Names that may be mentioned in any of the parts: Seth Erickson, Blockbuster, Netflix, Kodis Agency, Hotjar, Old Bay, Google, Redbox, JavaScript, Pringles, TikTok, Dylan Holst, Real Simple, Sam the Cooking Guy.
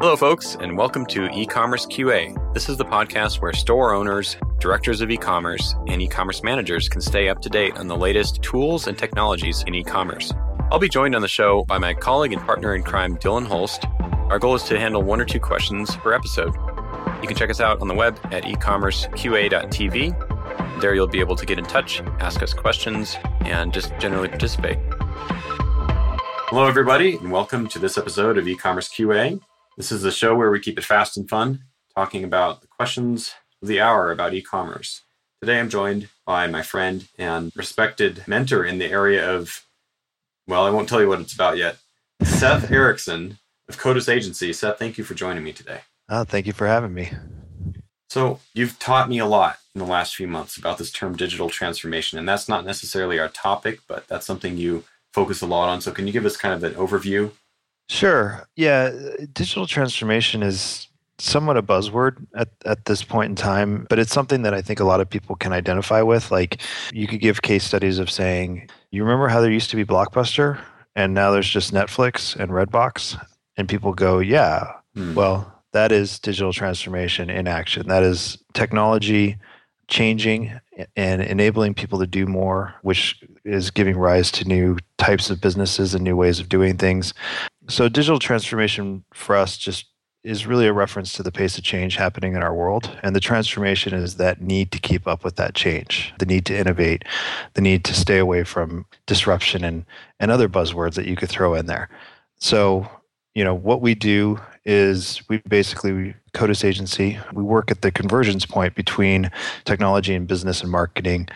Hello, folks, and welcome to E-Commerce QA. This is the podcast where store owners, directors of e-commerce, and e-commerce managers can stay up to date on the latest tools and technologies in e-commerce. I'll be joined on the show by my colleague and partner in crime, Dylan Holst. Our goal is to handle one or two questions per episode. You can check us out on the web at ecommerceqa.tv. There you'll be able to get in touch, ask us questions, and just generally participate. Hello, everybody, and welcome to this episode of E-Commerce QA. This is the show where we keep it fast and fun, talking about the questions of the hour about e-commerce. Today, I'm joined by my friend and respected mentor in the area of, well, I won't tell you what it's about yet, Seth Erickson of Kodis Agency. Seth, thank you for joining me today. Oh, thank you for having me. So you've taught me a lot in the last few months about this term digital transformation, and that's not necessarily our topic, but that's something you focus a lot on. So can you give us kind of an overview? Sure. Yeah. Digital transformation is somewhat a buzzword at this point in time, but it's something that I think a lot of people can identify with. Like, you could give case studies of saying, you remember how there used to be Blockbuster and now there's just Netflix and Redbox? And people go, yeah, well, that is digital transformation in action. That is technology changing and enabling people to do more, which is giving rise to new types of businesses and new ways of doing things. So digital transformation for us just is really a reference to the pace of change happening in our world. And the transformation is that need to keep up with that change, the need to innovate, the need to stay away from disruption and other buzzwords that you could throw in there. So, you know, what we do is we Kodis Agency, we work at the convergence point between technology and business and marketing.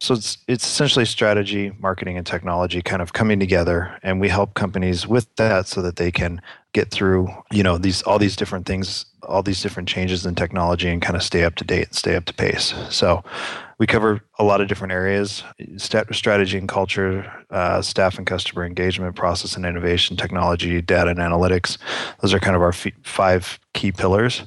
So it's essentially strategy, marketing, and technology kind of coming together, and we help companies with that so that they can get through, you know, all these different things, all these different changes in technology, and kind of stay up to date and stay up to pace. So we cover a lot of different areas: strategy and culture, staff and customer engagement, process and innovation, technology, data and analytics. Those are kind of our five key pillars.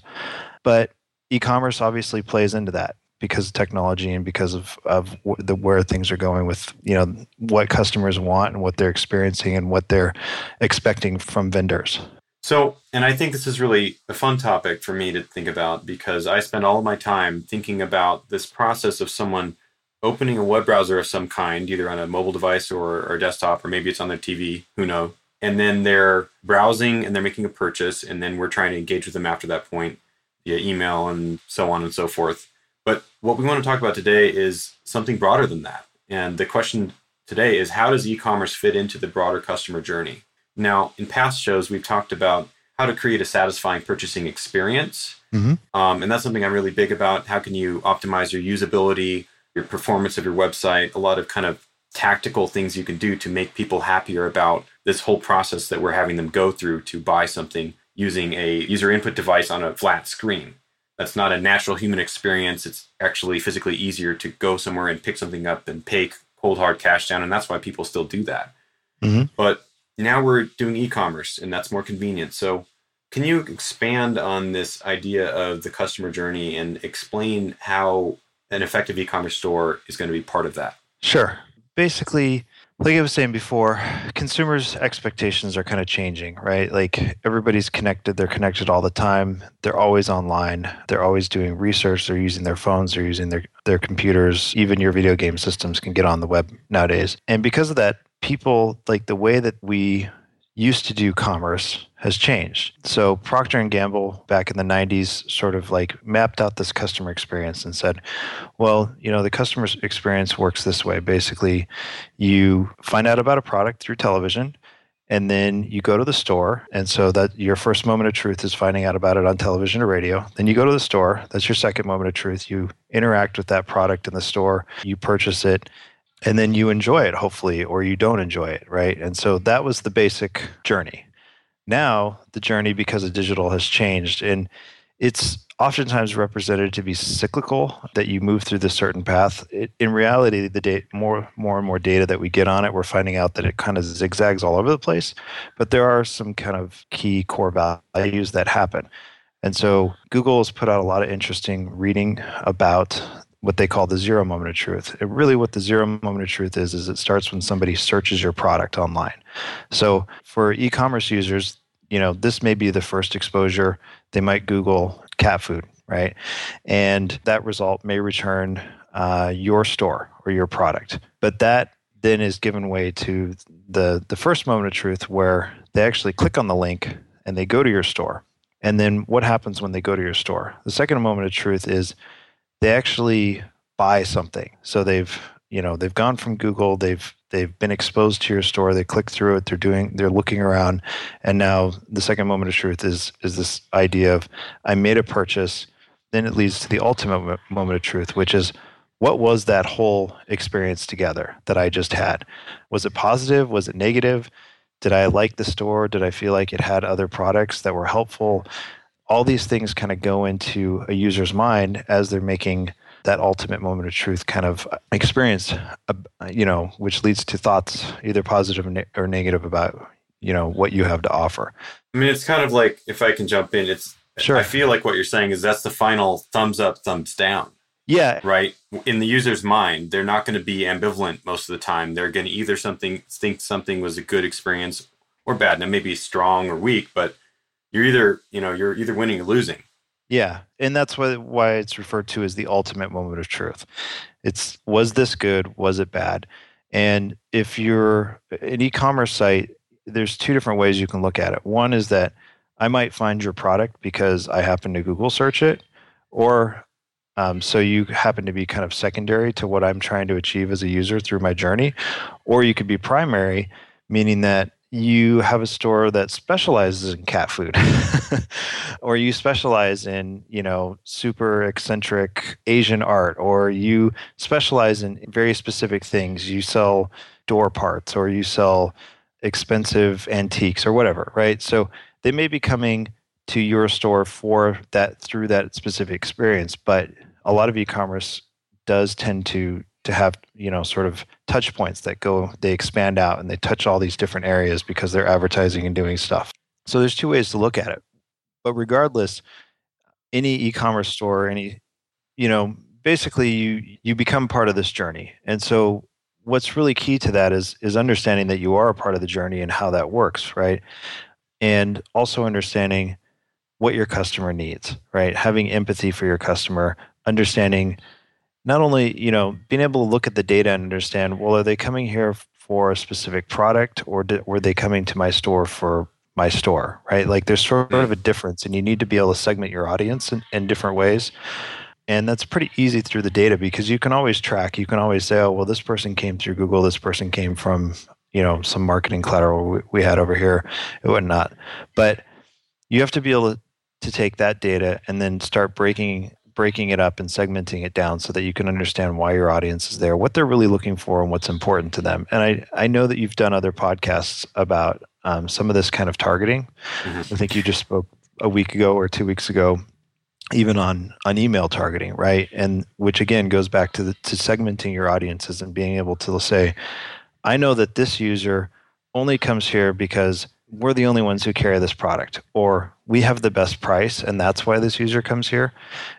But e-commerce obviously plays into that, because of technology and because of where things are going with, you know, what customers want and what they're experiencing and what they're expecting from vendors. So, and I think this is really a fun topic for me to think about, because I spend all of my time thinking about this process of someone opening a web browser of some kind, either on a mobile device or desktop, or maybe it's on their TV, who knows? And then they're browsing and they're making a purchase, and then we're trying to engage with them after that point via email and so on and so forth. But what we want to talk about today is something broader than that. And the question today is, how does e-commerce fit into the broader customer journey? Now, in past shows, we've talked about how to create a satisfying purchasing experience. And that's something I'm really big about. How can you optimize your usability, your performance of your website, a lot of kind of tactical things you can do to make people happier about this whole process that we're having them go through to buy something using a user input device on a flat screen. That's not a natural human experience. It's actually physically easier to go somewhere and pick something up than pay cold hard cash down. And that's why people still do that. But now we're doing e-commerce, and that's more convenient. So can you expand on this idea of the customer journey and explain how an effective e-commerce store is going to be part of that? Sure. Basically, like I was saying before, consumers' expectations are kind of changing, right? Like, everybody's connected. They're connected all the time. They're always online. They're always doing research. They're using their phones. They're using their computers. Even your video game systems can get on the web nowadays. And because of that, people, like, the way that we used to do commerce has changed. So Procter & Gamble back in the 90s sort of like mapped out this customer experience and said, well, you know, the customer experience works this way. Basically, you find out about a product through television, and then you go to the store. And so that your first moment of truth is finding out about it on television or radio. Then you go to the store. That's your second moment of truth. You interact with that product in the store. You purchase it. And then you enjoy it, hopefully, or you don't enjoy it, right? And so that was the basic journey. Now, the journey, because of digital, has changed. And it's oftentimes represented to be cyclical, that you move through this certain path. In reality, more and more data that we get on it, we're finding out that it kind of zigzags all over the place. But there are some kind of key core values that happen. And so Google has put out a lot of interesting reading about what they call the zero moment of truth. It really, what the zero moment of truth is it starts when somebody searches your product online. So for e-commerce users, you know, this may be the first exposure. They might Google cat food, right? And that result may return your store or your product. But that then is given way to the first moment of truth where they actually click on the link and they go to your store. And then what happens when they go to your store? The second moment of truth is they actually buy something. So they've gone from Google, they've been exposed to your store, they click through it, they're looking around, and now the second moment of truth is this idea of I made a purchase. Then it leads to the ultimate moment of truth, which is what was that whole experience together that I just had? Was it positive? Was it negative? Did I like the store? Did I feel like it had other products that were helpful? All these things kind of go into a user's mind as they're making that ultimate moment of truth kind of experience, you know, which leads to thoughts, either positive or negative about, you know, what you have to offer. I mean, it's kind of like, if I can jump in, it's sure. I feel like what you're saying is that's the final thumbs up, thumbs down. Yeah. Right. In the user's mind, they're not going to be ambivalent most of the time. They're going to either think something was a good experience or bad. Now, maybe strong or weak, but you're either winning or losing. Yeah. And that's why it's referred to as the ultimate moment of truth. It's, was this good? Was it bad? And if you're an e-commerce site, there's two different ways you can look at it. One is that I might find your product because I happen to Google search it, or so you happen to be kind of secondary to what I'm trying to achieve as a user through my journey, or you could be primary, meaning that you have a store that specializes in cat food or you specialize in, you know, super eccentric Asian art, or you specialize in very specific things. You sell door parts or you sell expensive antiques or whatever, right? So they may be coming to your store for that, through that specific experience. But a lot of e-commerce does tend to have, you know, sort of touch points that go, they expand out and they touch all these different areas because they're advertising and doing stuff. So there's two ways to look at it. But regardless, any e-commerce store, any, you know, basically you become part of this journey. And so what's really key to that is understanding that you are a part of the journey and how that works, right? And also understanding what your customer needs, right? Having empathy for your customer, understanding not only, you know, being able to look at the data and understand, well, are they coming here for a specific product, or were they coming to my store for my store, right? Like there's sort of a difference, and you need to be able to segment your audience in different ways. And that's pretty easy through the data because you can always track, you can always say, oh, well, this person came through Google, this person came from, you know, some marketing collateral we had over here, it whatnot. But you have to be able to take that data and then start breaking it up and segmenting it down so that you can understand why your audience is there, what they're really looking for, and what's important to them. And I know that you've done other podcasts about some of this kind of targeting. Mm-hmm. I think you just spoke a week ago or 2 weeks ago, even on email targeting, right? And which again goes back to segmenting your audiences and being able to say, I know that this user only comes here because we're the only ones who carry this product, or we have the best price and that's why this user comes here.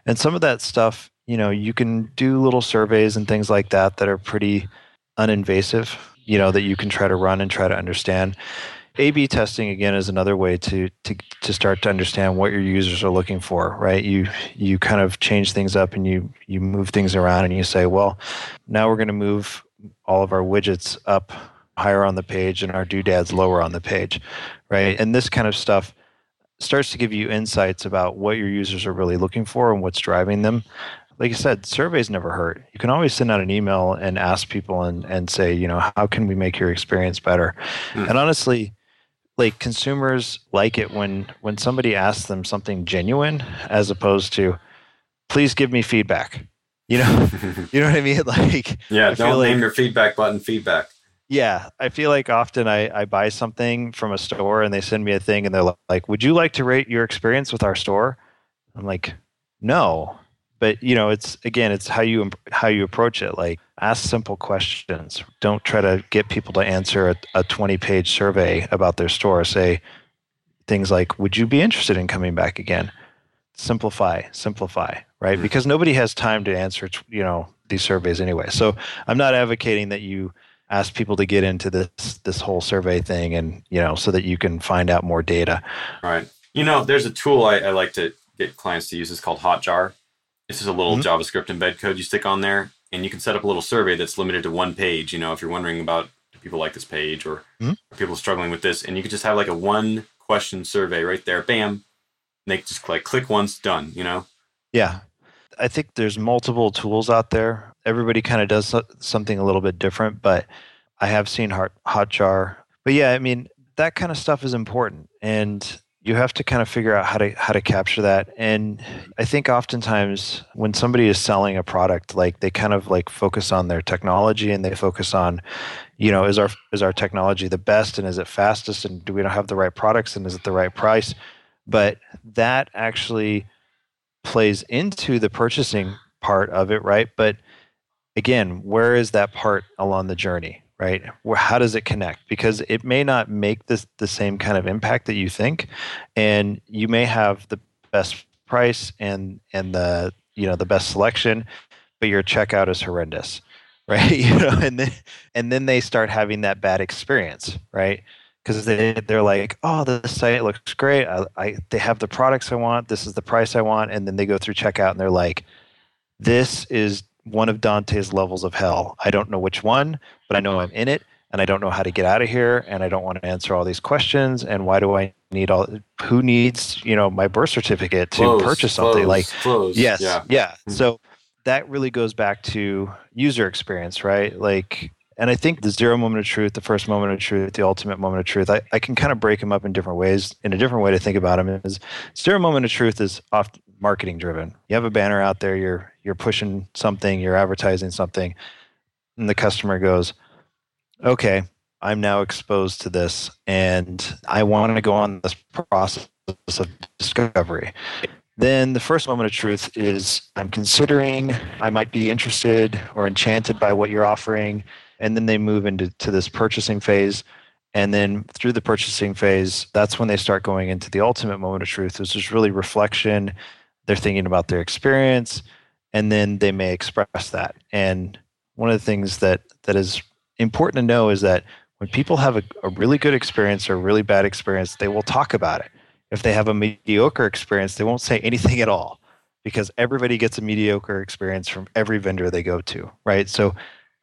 And some of that stuff, you know, you can do little surveys and things like that that are pretty uninvasive, you know, that you can try to run and try to understand. A/B testing again is another way to start to understand what your users are looking for, right? You kind of change things up and you move things around and you say, well, now we're going to move all of our widgets up higher on the page and our doodads lower on the page, right? And this kind of stuff starts to give you insights about what your users are really looking for and what's driving them. Like I said, surveys never hurt. You can always send out an email and ask people and say, you know, how can we make your experience better? Mm. And honestly, like consumers like it when somebody asks them something genuine as opposed to, please give me feedback. You know what I mean? Like, yeah, don't name your feedback button feedback. Yeah, I feel like often I buy something from a store and they send me a thing and they're like, would you like to rate your experience with our store? I'm like, no. But, you know, it's, again, it's how you approach it. Like, ask simple questions. Don't try to get people to answer a 20-page survey about their store. Say things like, would you be interested in coming back again? Simplify, right? Mm-hmm. Because nobody has time to answer, you know, these surveys anyway. So I'm not advocating that you ask people to get into this whole survey thing, and so that you can find out more data. Right. There's a tool I like to get clients to use. It's called Hotjar. It's just a little JavaScript embed code you stick on there, and you can set up a little survey that's limited to one page. If you're wondering about do people like this page or are people struggling with this, and you can just have like a one question survey right there. Bam. And they just click once, done, Yeah. I think there's multiple tools out there. Everybody kind of does something a little bit different, but I have seen Hotjar. But yeah, that kind of stuff is important, and you have to kind of figure out how to capture that. And I think oftentimes when somebody is selling a product, they kind of focus on their technology, and they focus on, is our technology the best, and is it fastest, and do we have the right products, and is it the right price? But that actually plays into the purchasing part of it, right? But again, where is that part along the journey, right? How does it connect? Because it may not make this the same kind of impact that you think, and you may have the best price and the the best selection, but your checkout is horrendous, right? And then they start having that bad experience, right? Because they're like, oh, this site looks great. They have the products I want. This is the price I want. And then they go through checkout and they're like, this is one of Dante's levels of hell. I don't know which one, but I know I'm in it, and I don't know how to get out of here, and I don't want to answer all these questions. And why do I need who needs, my birth certificate to purchase something? Yes, yeah. So that really goes back to user experience, right? And I think the zero moment of truth, the first moment of truth, the ultimate moment of truth, I can kind of break them up in different ways. And a different way to think about them is zero moment of truth is often marketing driven. You have a banner out there, you're pushing something, you're advertising something, and the customer goes, okay, I'm now exposed to this, and I want to go on this process of discovery. Then the first moment of truth is I'm considering, I might be interested or enchanted by what you're offering. And then they move into this purchasing phase. And then through the purchasing phase, that's when they start going into the ultimate moment of truth, which is really reflection. They're thinking about their experience, and then they may express that. And one of the things that is important to know is that when people have a really good experience or a really bad experience, they will talk about it. If they have a mediocre experience, they won't say anything at all, because everybody gets a mediocre experience from every vendor they go to, right? So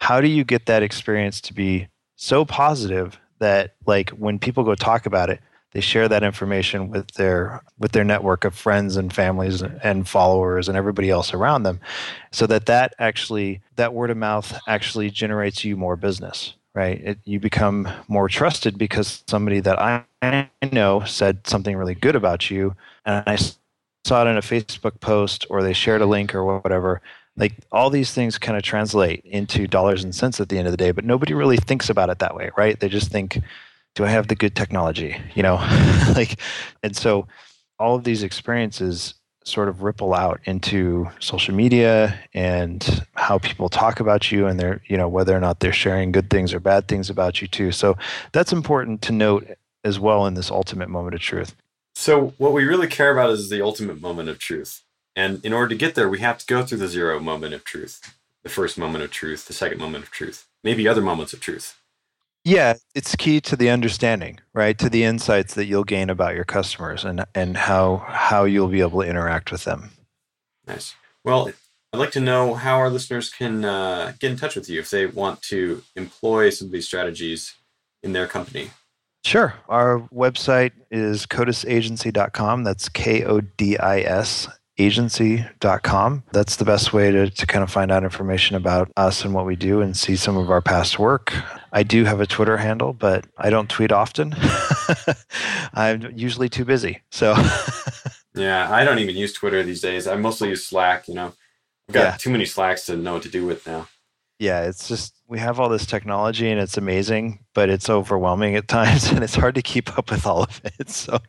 how do you get that experience to be so positive that when people go talk about it, they share that information with their network of friends and families and followers and everybody else around them, so that actually, that word of mouth actually generates you more business, right? You become more trusted because somebody that I know said something really good about you, and I saw it in a Facebook post, or they shared a link or whatever. All these things kind of translate into dollars and cents at the end of the day, but nobody really thinks about it that way, right? They just think, do I have the good technology? And so all of these experiences sort of ripple out into social media and how people talk about you, and they're, whether or not they're sharing good things or bad things about you too. So that's important to note as well in this ultimate moment of truth. So what we really care about is the ultimate moment of truth. And in order to get there, we have to go through the zero moment of truth, the first moment of truth, the second moment of truth, maybe other moments of truth. Yeah, it's key to the understanding, right? To the insights that you'll gain about your customers and how you'll be able to interact with them. Nice. Well, I'd like to know how our listeners can get in touch with you if they want to employ some of these strategies in their company. Sure. Our website is kodisagency.com. That's KODIS. agency.com. That's the best way to kind of find out information about us and what we do and see some of our past work. I do have a Twitter handle, but I don't tweet often. I'm usually too busy. So yeah, I don't even use Twitter these days. I mostly use Slack, I've got too many Slacks to know what to do with now. Yeah, it's just we have all this technology and it's amazing, but it's overwhelming at times and it's hard to keep up with all of it. So,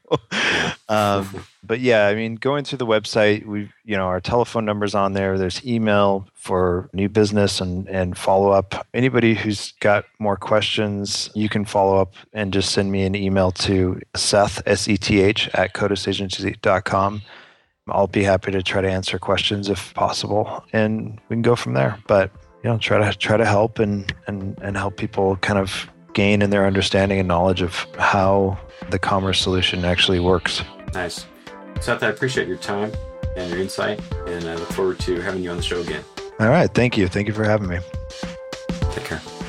but yeah, going through the website, our telephone number's on there. There's email for new business and follow up. Anybody who's got more questions, you can follow up and just send me an email to Seth, SETH, at kodosagency.com. I'll be happy to try to answer questions if possible, and we can go from there. But you know, try to help and help people kind of gain in their understanding and knowledge of how the commerce solution actually works. Nice. Seth, I appreciate your time and your insight, and I look forward to having you on the show again. All right. Thank you. Thank you for having me. Take care.